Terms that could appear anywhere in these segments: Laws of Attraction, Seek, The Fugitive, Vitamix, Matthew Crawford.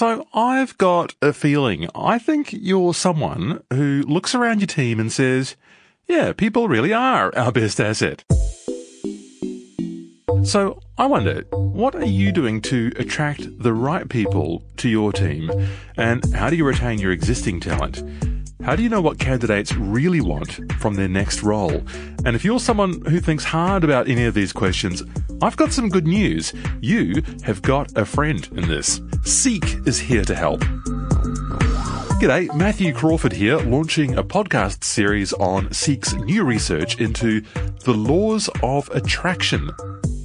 So I've got a feeling. I think you're someone who looks around your team and says, yeah, people really are our best asset. So I wonder, what are you doing to attract the right people to your team? And how do you retain your existing talent? How do you know what candidates really want from their next role? And if you're someone who thinks hard about any of these questions, I've got some good news. You have got a friend in this. Seek is here to help. G'day, Matthew Crawford here, launching a podcast series on Seek's new research into the laws of attraction.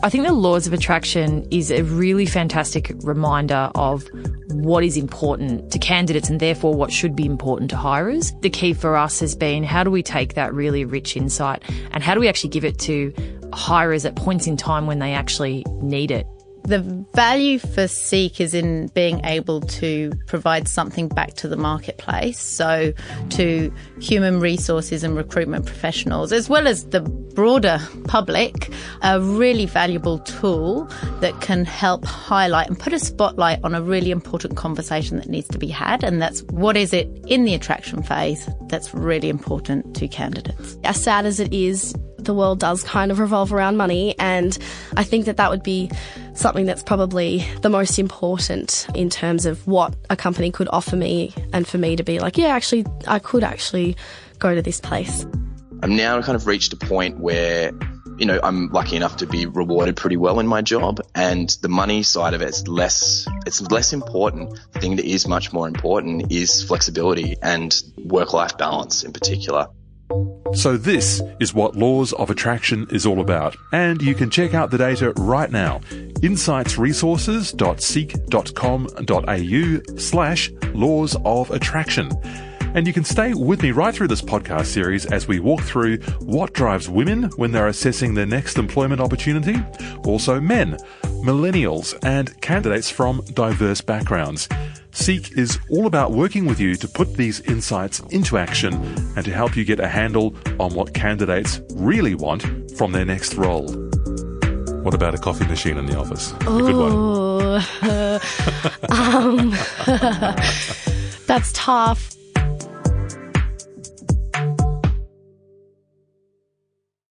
I think the laws of attraction is a really fantastic reminder of what is important to candidates and therefore what should be important to hirers. The key for us has been how do we take that really rich insight and how do we actually give it to hirers at points in time when they actually need it. The value for Seek is in being able to provide something back to the marketplace, so to human resources and recruitment professionals, as well as the broader public, a really valuable tool that can help highlight and put a spotlight on a really important conversation that needs to be had, and that's what is it in the attraction phase that's really important to candidates. As sad as it is, the world does kind of revolve around money, and I think that would be something that's probably the most important in terms of what a company could offer me and for me to be like, yeah, actually, I could actually go to this place. I've now kind of reached a point where, you know, I'm lucky enough to be rewarded pretty well in my job, and the money side of it's less important. The thing that is much more important is flexibility and work-life balance in particular. So this is what Laws of Attraction is all about, and you can check out the data right now. Insightsresources.seek.com.au/laws of attraction. And you can stay with me right through this podcast series as we walk through what drives women when they're assessing their next employment opportunity, also men, millennials, and candidates from diverse backgrounds. Seek is all about working with you to put these insights into action and to help you get a handle on what candidates really want from their next role. What about a coffee machine in the office? Ooh, a good one. That's tough.